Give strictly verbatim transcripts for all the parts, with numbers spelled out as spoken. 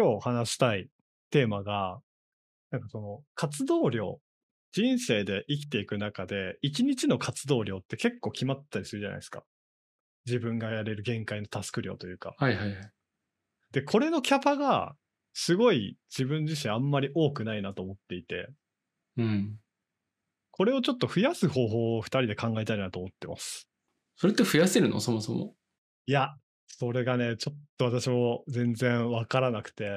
今日話したいテーマが、なんかその活動量、人生で生きていく中で一日の活動量って結構決まったりするじゃないですか。自分がやれる限界のタスク量というか。はいはいはい。で、これのキャパがすごい自分自身あんまり多くないなと思っていて、うん。これをちょっと増やす方法をふたりで考えたいなと思ってます。それって増やせるの？そもそも。いや、それがね、ちょっと私も全然わからなくて、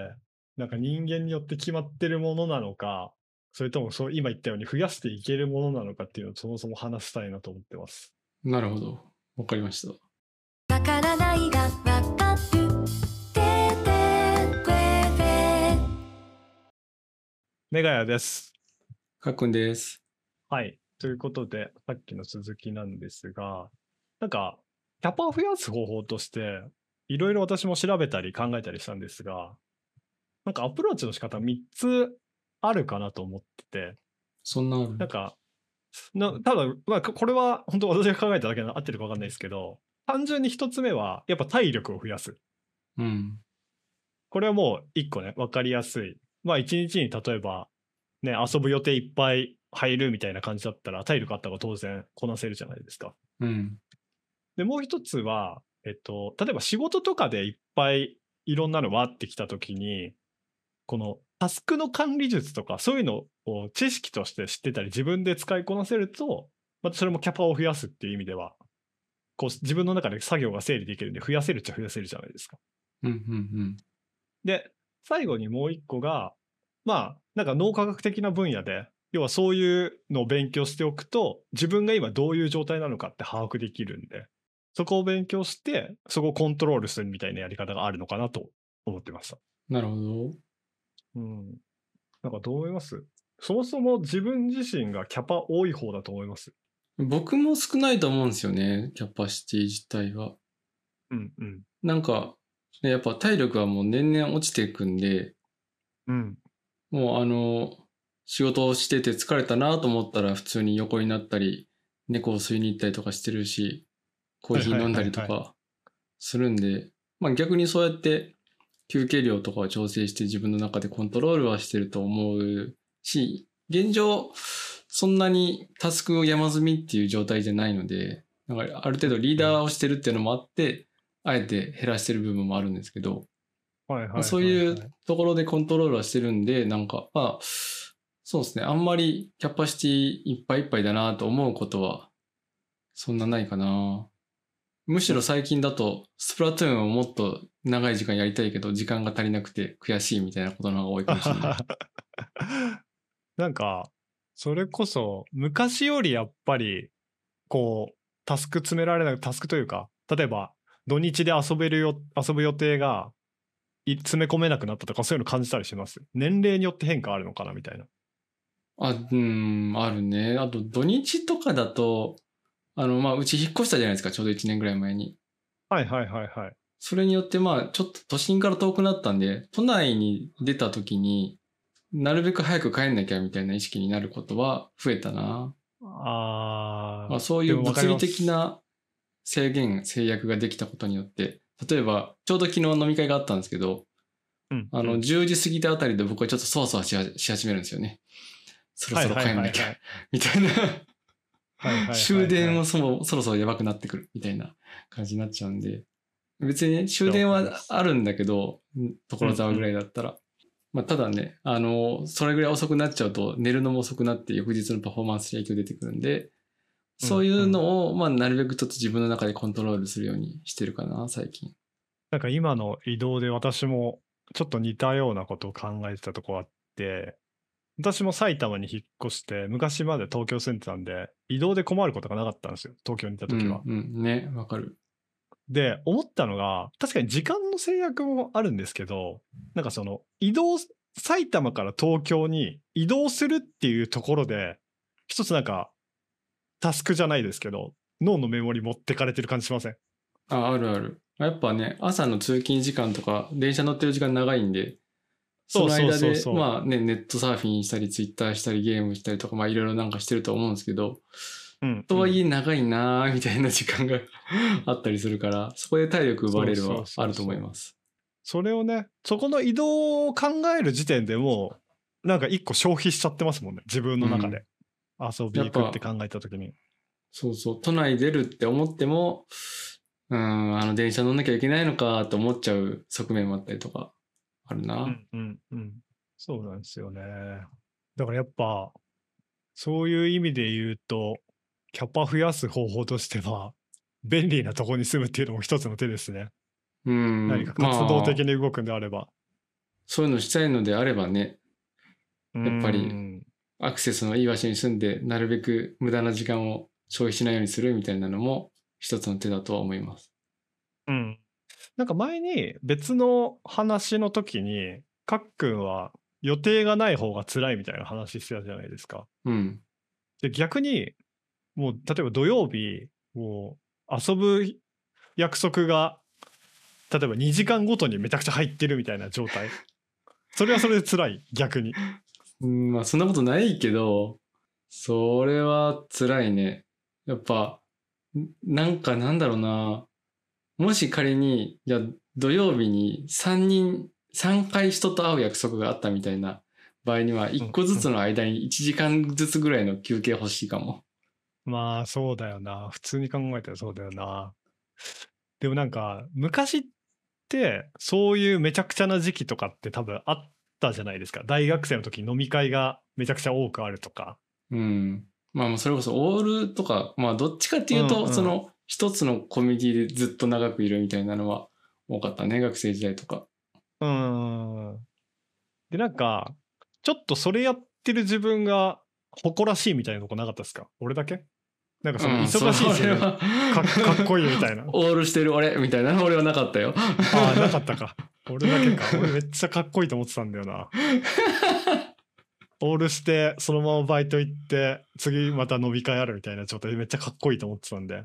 なんか人間によって決まってるものなのか、それともそう今言ったように増やしていけるものなのかっていうのをそもそも話したいなと思ってます。なるほど。わかりました。わからないがわかる。メガヤです。かっくんです。はい。ということで、さっきの続きなんですが、なんか、キャパを増やす方法として、いろいろ私も調べたり考えたりしたんですが、なんかアプローチの仕方みっつあるかなと思ってて。そんなある？なんか、なただ、まあ、これは本当私が考えただけの合ってるか分かんないですけど、単純にひとつめは、やっぱ体力を増やす。うん。これはもういっこね、分かりやすい。まあいちにちに例えば、ね、遊ぶ予定いっぱい入るみたいな感じだったら、体力あった方が当然こなせるじゃないですか。うん。で、もう一つは、えっと、例えば仕事とかでいっぱいいろんなのわってきたときに、このタスクの管理術とかそういうのを知識として知ってたり自分で使いこなせると、またそれもキャパを増やすっていう意味では、こう自分の中で作業が整理できるんで増やせるっちゃ増やせるじゃないですか。うんうんうん。で、最後にもう一個が、まあ、なんか脳科学的な分野で、要はそういうのを勉強しておくと、自分が今どういう状態なのかって把握できるんで、そこを勉強して、そこをコントロールするみたいなやり方があるのかなと思ってました。なるほど。うん。なんかどう思います？そもそも自分自身がキャパ多い方だと思います？僕も少ないと思うんですよね、キャパシティ自体は。うんうん。なんか、やっぱ体力はもう年々落ちていくんで、うん、もうあの仕事をしてて疲れたなと思ったら普通に横になったり猫を吸いに行ったりとかしてるし、コーヒー飲んだりとかするんで、はいはいはいはい、まあ、逆にそうやって休憩量とかを調整して自分の中でコントロールはしてると思うし、現状そんなにタスクを山積みっていう状態じゃないので、なんかある程度リーダーをしてるっていうのもあって、うんあえて減らしてる部分もあるんですけど、はいはいはいはい、そういうところでコントロールはしてるんで、なんか、まあ、そうですね、あんまりキャパシティいっぱいいっぱいだなと思うことはそんなないかな。むしろ最近だとスプラトゥーンをもっと長い時間やりたいけど時間が足りなくて悔しいみたいなことの方が多いかもしれないなんかそれこそ昔よりやっぱりこうタスク詰められない、タスクというか、例えば土日で遊べるよ、遊ぶ予定が詰め込めなくなったとか、そういうの感じたりします？年齢によって変化あるのかなみたいな。あ、うん、あるね。あと土日とかだと、あの、まあ、うち引っ越したじゃないですか、ちょうどいちねんぐらい前に。はいはいはいはい。それによって、まあ、ちょっと都心から遠くなったんで、都内に出た時になるべく早く帰んなきゃみたいな意識になることは増えたな。あ、まあ、そういう物理的な制限制約ができたことによって、例えばちょうど昨日飲み会があったんですけど、うん、あのじゅうじ過ぎたあたりで僕はちょっとそわそわし始めるんですよね。そろそろ帰んなきゃみたいな終電も そ, もそろそろやばくなってくるみたいな感じになっちゃうんで、別に、ね、終電はあるんだけど所沢ぐらいだったら、うんうん、まあ、ただね、あのそれぐらい遅くなっちゃうと寝るのも遅くなって翌日のパフォーマンスに影響出てくるんで、そういうのを、まあ、なるべくちょっと自分の中でコントロールするようにしてるかな、最近。なんか今の移動で私もちょっと似たようなことを考えてたとこあって、私も埼玉に引っ越して、昔まで東京住んでたんで、移動で困ることがなかったんですよ、東京にいた時は。うんうん、ね、わかる。で、思ったのが、確かに時間の制約もあるんですけど、なんかその移動、埼玉から東京に移動するっていうところで、一つなんか、タスクじゃないですけど脳のメモリ持ってかれてる感じしません？ あ, あるある。やっぱね、朝の通勤時間とか電車乗ってる時間長いんで、その間でまあね、ネットサーフィンしたりツイッターしたりゲームしたりとか、まあいろいろなんかしてると思うんですけど、うん、とはいえ長いなーみたいな時間があったりするから、そこで体力奪われるはあると思います。それをね、そこの移動を考える時点でもうなんか一個消費しちゃってますもんね、自分の中で、うん、遊び行くって考えた時に。そうそう、都内出るって思っても、うん、あの電車乗んなきゃいけないのかと思っちゃう側面もあったりとかあるな。うんうんうん、そうなんですよね。だからやっぱそういう意味で言うとキャパ増やす方法としては便利なとこに住むっていうのも一つの手ですね。うん、何か活動的に動くんであれば、まあ、そういうのしたいのであればね、やっぱりアクセスのいい場所に住んでなるべく無駄な時間を消費しないようにするみたいなのも一つの手だとは思います。うん、なんか前に別の話の時にかっくんは予定がない方が辛いみたいな話してたじゃないですか。うん、で逆にもう例えば土曜日もう遊ぶ約束が例えばにじかんごとにめちゃくちゃ入ってるみたいな状態それはそれで辛い逆に。うん、まあそんなことないけどそれは辛いね。やっぱなんかなんだろうな、もし仮にじゃ土曜日にさんにんさんかい人と会う約束があったみたいな場合にはいっこずつの間にいちじかんずつぐらいの休憩欲しいかも。うんうん、まあそうだよな、普通に考えたらそうだよな。でもなんか昔ってそういうめちゃくちゃな時期とかって多分あったじゃないですか。大学生の時に飲み会がめちゃくちゃ多くあるとか。うん、まあそれこそオールとか、まあどっちかっていうと、うんうん、その一つのコミュニティでずっと長くいるみたいなのは多かったね、学生時代とか。うん、でなんかちょっとそれやってる自分が誇らしいみたいなとこなかったですか？俺だけ？なんかその忙しいし、うん、か, かっこいいみたいなオールしてる俺みたいな、俺はなかったよ。ああ、なかったか。俺だけか。俺めっちゃかっこいいと思ってたんだよなオールしてそのままバイト行って次また飲み会あるみたいな状態でめっちゃかっこいいと思ってたんで。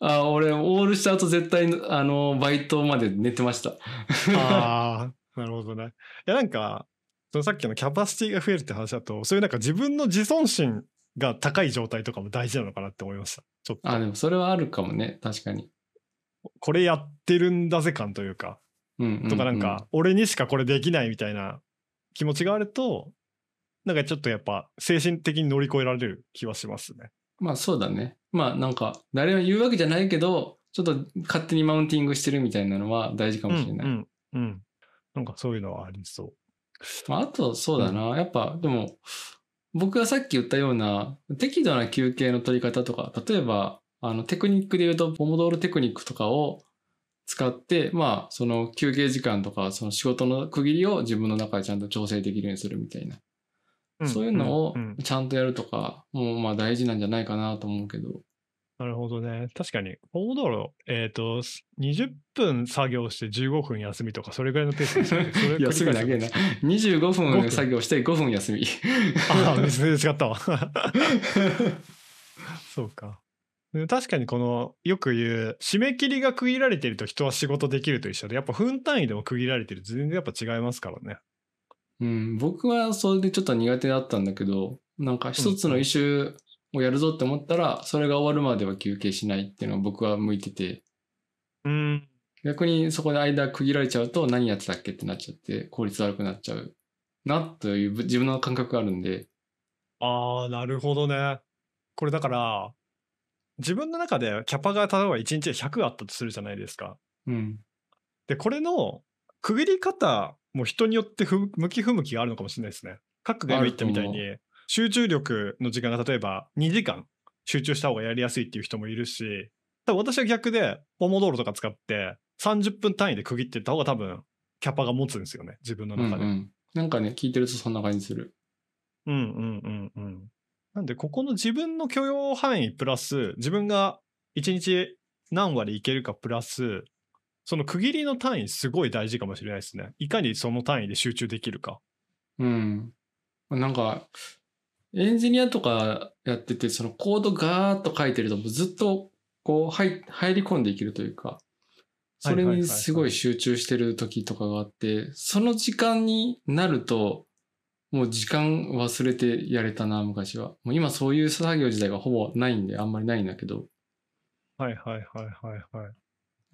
ああ、俺オールした後絶対あのバイトまで寝てましたああ、なるほどね。いやなんかそのさっきのキャパシティが増えるって話だと、そういうなんか自分の自尊心が高い状態とかも大事なのかなって思いました。ちょっと、あ、でもそれはあるかもね、確かに。これやってるんだぜ感というか、うんうんうん、とかなんか俺にしかこれできないみたいな気持ちがあると、なんかちょっとやっぱ精神的に乗り越えられる気はしますね。まあそうだね。まあなんか誰も言うわけじゃないけど、ちょっと勝手にマウンティングしてるみたいなのは大事かもしれない。うんうんうん、なんかそういうのはありそう。まあ、あとそうだな、うん、やっぱでも僕がさっき言ったような適度な休憩の取り方とか、例えばあのテクニックで言うとポモドーロテクニックとかを使って、まあその休憩時間とかその仕事の区切りを自分の中でちゃんと調整できるようにするみたいな。そういうのをちゃんとやるとか、うんうんうん、もうまあ大事なんじゃないかなと思うけど。なるほどね。確かにポモドーロ、えーと、にじゅっぷん作業してじゅうごふん休みとか、それぐらいのペースですよね。それ休みだけな。にじゅうごふん作業してごふん休み。ああ、別に違ったわ。そうか。確かにこのよく言う締め切りが区切られてると人は仕事できると一緒で、やっぱ分単位でも区切られてると全然やっぱ違いますからね。うん、僕はそれでちょっと苦手だったんだけど、なんか一つのイシューをやるぞって思ったら、うん、それが終わるまでは休憩しないっていうのは僕は向いてて、うん、逆にそこで間区切られちゃうと何やってたっけってなっちゃって効率悪くなっちゃうなという自分の感覚があるんで。ああ、なるほどね。これだから自分の中でキャパが例えばいちにちでひゃくあったとするじゃないですか。うん、でこれの区切り方もう人によって不向き不向きがあるのかもしれないですね。カックが今言ったみたいに集中力の時間が例えばにじかん集中した方がやりやすいっていう人もいるし、多分私は逆でポモドーロとか使ってさんじゅっぷん単位で区切っていった方が多分キャパが持つんですよね、自分の中で。うんうん、なんかね、聞いてるとそんな感じする。うんうんうんうん。なんでここの自分の許容範囲プラス自分がいちにち何割いけるかプラスその区切りの単位すごい大事かもしれないですね。いかにその単位で集中できるか。うん。なんかエンジニアとかやっててそのコードガーッと書いてるとずっとこう 入, 入り込んでいけるというか、それにすごい集中してる時とかがあって、はいはいはいはい、その時間になるともう時間忘れてやれたな昔は。もう今そういう作業自体がほぼないんであんまりないんだけど。はいはいはいはいはい。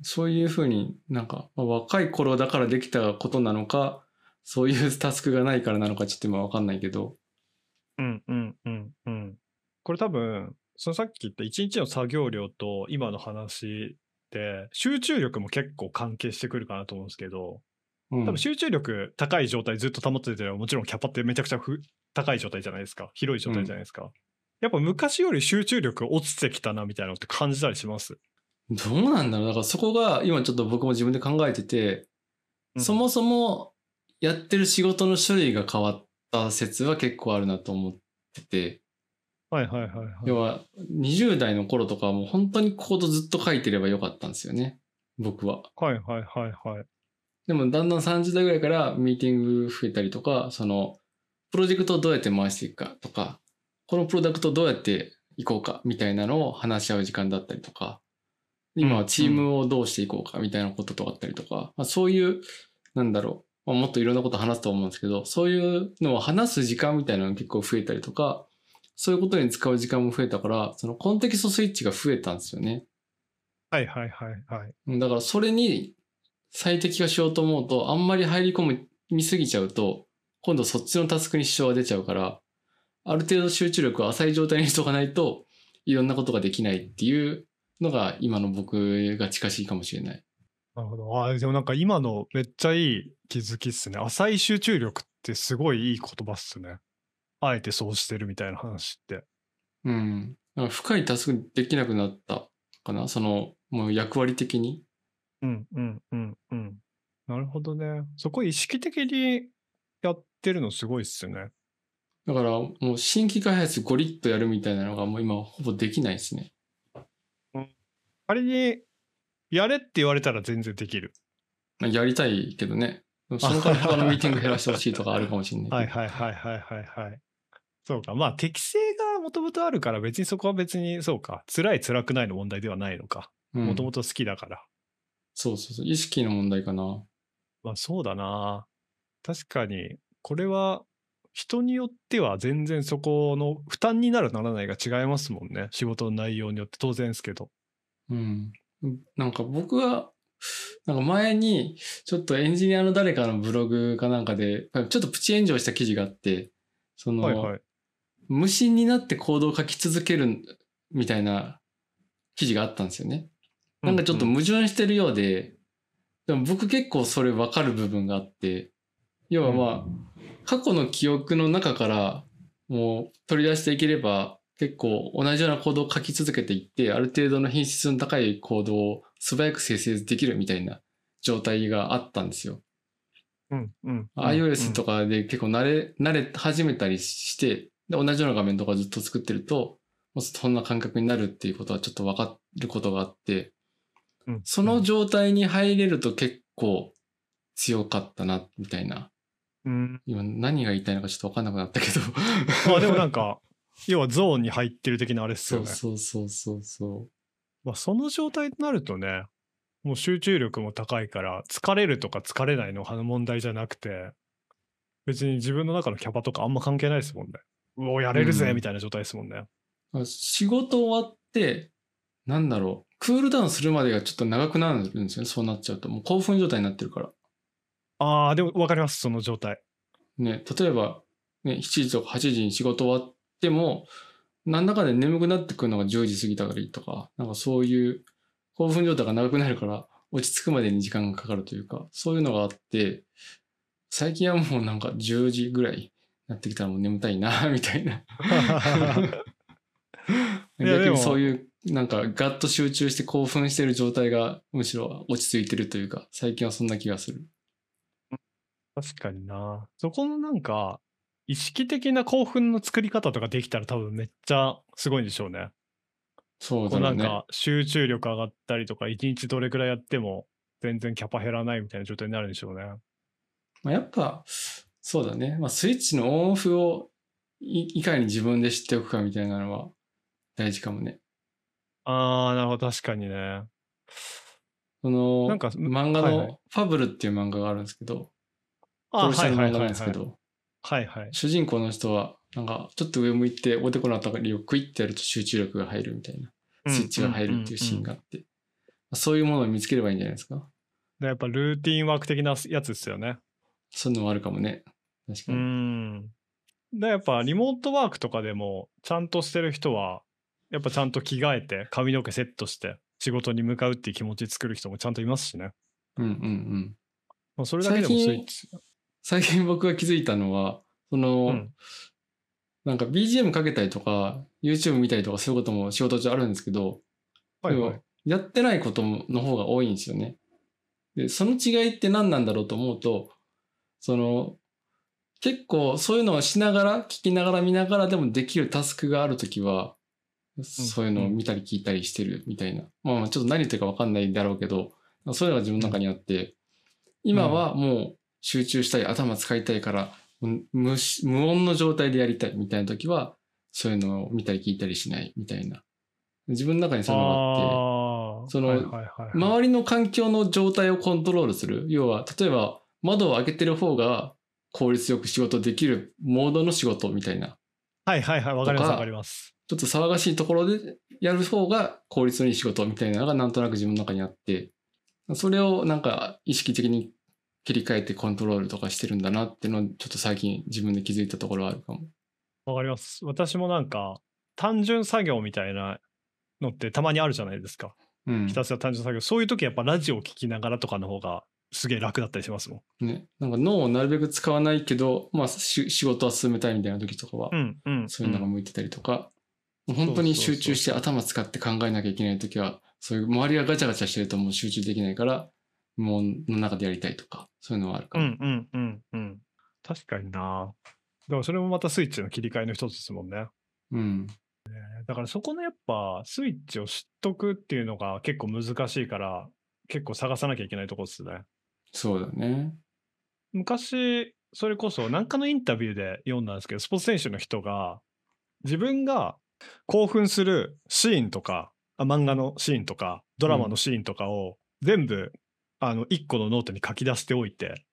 そういうふうになんか、まあ、若い頃だからできたことなのか、そういうタスクがないからなのかちょっと今分かんないけど。うんうんうんうん。これ多分、そのさっき言ったいちにちの作業量と今の話で集中力も結構関係してくるかなと思うんですけど、うん、多分集中力高い状態ずっと保ってて、もちろんキャパってめちゃくちゃふ高い状態じゃないですか、広い状態じゃないですか、うん、やっぱ昔より集中力落ちてきたなみたいなのって感じたりします？どうなんだろう。だからそこが今ちょっと僕も自分で考えてて、うん、そもそもやってる仕事の種類が変わった説は結構あるなと思ってて、はいはいはいはい、要はにじゅう代の頃とかはもう本当にコードずっと書いてればよかったんですよね、僕は。はいはいはいはい。でもだんだんさんじゅう代ぐらいからミーティング増えたりとか、そのプロジェクトをどうやって回していくかとか、このプロダクトをどうやっていこうかみたいなのを話し合う時間だったりとか、今はチームをどうしていこうかみたいなこととかあったりとか、うんうん、まあ、そういうなんだろう、まあ、もっといろんなこと話すと思うんですけど、そういうのを話す時間みたいなのが結構増えたりとか、そういうことに使う時間も増えたから、そのコンテキストスイッチが増えたんですよね。はいはいはいはい。だからそれに最適化しようと思うと、あんまり入り込みすぎちゃうと今度そっちのタスクに支障が出ちゃうから、ある程度集中力を浅い状態にしとかないといろんなことができないっていうのが今の僕が近しいかもしれない。なるほど。あ、でもなんか今のめっちゃいい気づきっすね。浅い集中力ってすごいいい言葉っすね。あえてそうしてるみたいな話って。うん、なんか深いタスクできなくなったかな、そのもう役割的に。うんうんうんうん、なるほどね。そこ意識的にやってるのすごいっすよね。だからもう新規開発ゴリッとやるみたいなのがもう今ほぼできないですね。仮にやれって言われたら全然できる。やりたいけどね。そのから他のミーティング減らしてほしいとかあるかもしれないけどはいはいはいはいはいはい。そうか、まあ適性がもともとあるから別にそこは別にそうか、辛い辛くないの問題ではないのか、もともと好きだから。そうそうそう、意識の問題かな。まあそうだな。確かにこれは人によっては全然そこの負担になるならないが違いますもんね、仕事の内容によって当然ですけど。うん、なんか僕はなんか前にちょっとエンジニアの誰かのブログかなんかでちょっとプチ炎上した記事があって、その、はいはい、無心になってコードを書き続けるみたいな記事があったんですよね。なんかちょっと矛盾してるようで、うんうん、でも僕結構それ分かる部分があって、要はまあ、うん、過去の記憶の中からもう取り出していければ結構同じようなコードを書き続けていって、ある程度の品質の高いコードを素早く生成できるみたいな状態があったんですよ、うんうんうん、iOS とかで結構慣れ、慣れ始めたりして、で同じような画面とかずっと作ってるとそんな感覚になるっていうことはちょっと分かることがあって、うんうん、その状態に入れると結構強かったなみたいな、うん、今何が言いたいのかちょっと分かんなくなったけどあでもなんか要はゾーンに入ってる的なあれっすよね。そうそうそうそう。まあその状態になるとね、もう集中力も高いから疲れるとか疲れないの問題じゃなくて、別に自分の中のキャパとかあんま関係ないですもんね。うおやれるぜみたいな状態ですもんね、うん、仕事終わってなんだろう、クールダウンするまでがちょっと長くなるんですよね。そうなっちゃうともう興奮状態になってるから。あーでも分かります、その状態ね。例えば、ね、しちじとかはちじに仕事終わってでもなんだかで眠くなってくるのがじゅうじ過ぎたりとか、なんかそういう興奮状態が長くなるから落ち着くまでに時間がかかるというか、そういうのがあって、最近はもうなんかじゅうじぐらいになってきたらもう眠たいなみたいな逆にそういうなんかガッと集中して興奮してる状態がむしろ落ち着いてるというか、最近はそんな気がする。確かにな。そこのなんか意識的な興奮の作り方とかできたら多分めっちゃすごいんでしょうね。そうだね。なんか集中力上がったりとか、一日どれくらいやっても全然キャパ減らないみたいな状態になるんでしょうね。まあ、やっぱそうだね。まあ、スイッチのオンオフを い, いかに自分で知っておくかみたいなのは大事かもね。あーなるほど、確かにね。そのなんか漫画のファブルっていう漫画があるんですけど、殺しの漫画なんですけど、はいはい、主人公の人はなんかちょっと上向いておでこのあたりをクイッてやると集中力が入るみたいな、スイッチが入るっていうシーンがあって、そういうものを見つければいいんじゃないですか。やっぱルーティンワーク的なやつですよね。そういうのもあるかもね。確かに。うん。でやっぱリモートワークとかでもちゃんとしてる人はやっぱちゃんと着替えて髪の毛セットして仕事に向かうっていう気持ち作る人もちゃんといますしね。うんうんうん。まあ、それだけでもスイッチ。最近僕が気づいたのはその、うん、なんか ビージーエム かけたりとか YouTube 見たりとかそういうことも仕事中あるんですけど、はいはい、やってないことの方が多いんですよね。でその違いって何なんだろうと思うと、その結構そういうのをしながら聞きながら見ながらでもできるタスクがあるときはそういうのを見たり聞いたりしてるみたいな、うんうん、まあちょっと何言ってるか分かんないんだろうけど、そういうのが自分の中にあって、うん、今はもう集中したい、頭使いたいから無, 無音の状態でやりたいみたいなときはそういうのを見たり聞いたりしないみたいな、自分の中にそういうのがあって、その、はいはいはいはい、周りの環境の状態をコントロールする、要は例えば窓を開けてる方が効率よく仕事できるモードの仕事みたいな。はいはいはい、わかりますわかります。ちょっと騒がしいところでやる方が効率のいい仕事みたいなのがなんとなく自分の中にあって、それをなんか意識的に切り替えてコントロールとかしてるんだなってのをちょっと最近自分で気づいたところはあるかも。わかります。私もなんか単純作業みたいなのってたまにあるじゃないですか、うん、ひたすら単純作業。そういう時やっぱラジオを聞きながらとかの方がすげえ楽だったりしますもんね。なんか脳をなるべく使わないけど、まあ、仕事は進めたいみたいな時とかは、うんうん、そういうのが向いてたりとか、うん、本当に集中して頭使って考えなきゃいけない時はそういう周りがガチャガチャしてるともう集中できないからもうの中でやりたいとかそういうのはあるかも。うんうんうんうん。確かにな。でもそれもまたスイッチの切り替えの一つですもんね。うん。だからそこのやっぱスイッチを知っとくっていうのが結構難しいから結構探さなきゃいけないところですね。そうだね。昔それこそ何かのインタビューで読んだんですけど、スポーツ選手の人が自分が興奮するシーンとかあ漫画のシーンとかドラマのシーンとかを全部、うん、あのいっこのノートに書き出しておいて、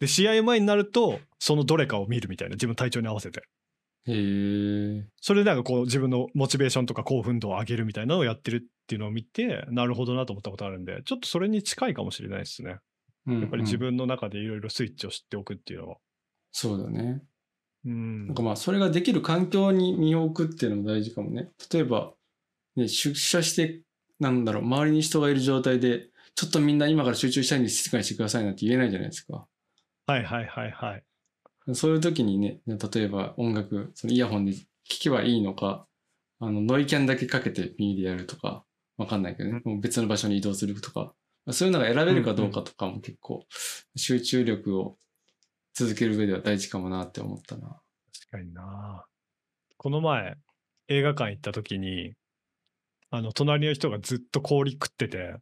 で試合前になるとそのどれかを見るみたいな、自分の体調に合わせて。へー。それでなんかこう自分のモチベーションとか興奮度を上げるみたいなのをやってるっていうのを見て、なるほどなと思ったことあるんで、ちょっとそれに近いかもしれないですね。やっぱり自分の中でいろいろスイッチを知っておくっていうのは、うん、そうだね、うん、なんかまあそれができる環境に身を置くっていうのも大事かもね。例えば、ね、出社してなんだろう周りに人がいる状態でちょっとみんな今から集中したいんで静かにしてくださいなんて言えないじゃないですか。はいはいはいはい。そういう時にね、例えば音楽そのイヤホンで聴けばいいのか、あのノイキャンだけかけて耳でやるとかわかんないけどね、うん、もう別の場所に移動するとか、そういうのが選べるかどうかとかも結構集中力を続ける上では大事かもなって思ったな。確かにな。この前映画館行った時にあの隣の人がずっと氷食ってて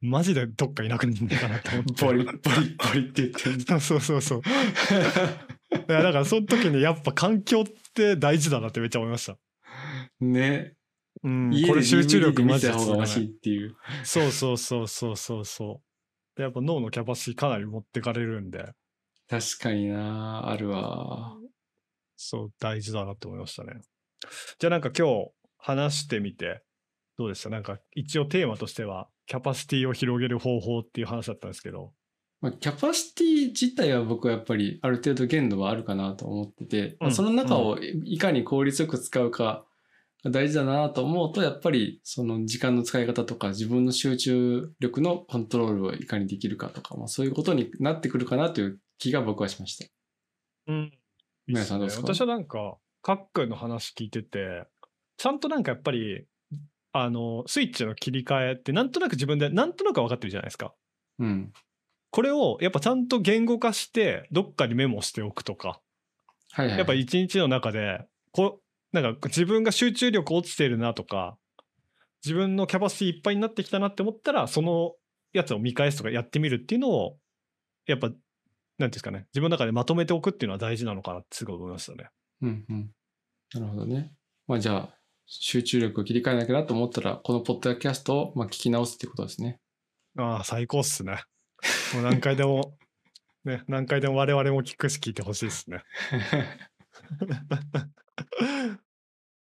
マジでどっかいなくなるんだなと思ってポリポリポリって言ってるそうそうそういやだからその時にやっぱ環境って大事だなってめっちゃ思いましたね。うん、これ集中力マジでつかないっていう。そうそうそうそうそうそう。でやっぱ脳のキャパシティかなり持ってかれるんで。確かにな、あるわ。そう大事だなって思いましたね。じゃあなんか今日話してみてどうでした？なんか一応テーマとしてはキャパシティを広げる方法っていう話だったんですけど。まあ、キャパシティ自体は僕はやっぱりある程度限度はあるかなと思ってて、うん、その中をいかに効率よく使うか。うん大事だなと思うと、やっぱりその時間の使い方とか自分の集中力のコントロールをいかにできるかとか、まあ、そういうことになってくるかなという気が僕はしました。うん。皆さんどうですか？私はなんかカックンの話聞いてて、ちゃんとなんかやっぱりあのスイッチの切り替えってなんとなく自分でなんとなく分かってるじゃないですか。うん。これをやっぱちゃんと言語化してどっかにメモしておくとか、はいはい、やっぱ一日の中でこう。なんか自分が集中力落ちてるなとか自分のキャパシティいっぱいになってきたなって思ったらそのやつを見返すとかやってみるっていうのをやっぱなんていうんですかね、自分の中でまとめておくっていうのは大事なのかなってすごい思いましたね。うんうん。なるほどね。まあじゃあ集中力を切り替えなきゃなと思ったらこのポッドキャストをまあ聞き直すっていうことですね。ああ最高っすね。もう何回でもね何回でも我々も聞くし聞いてほしいですね。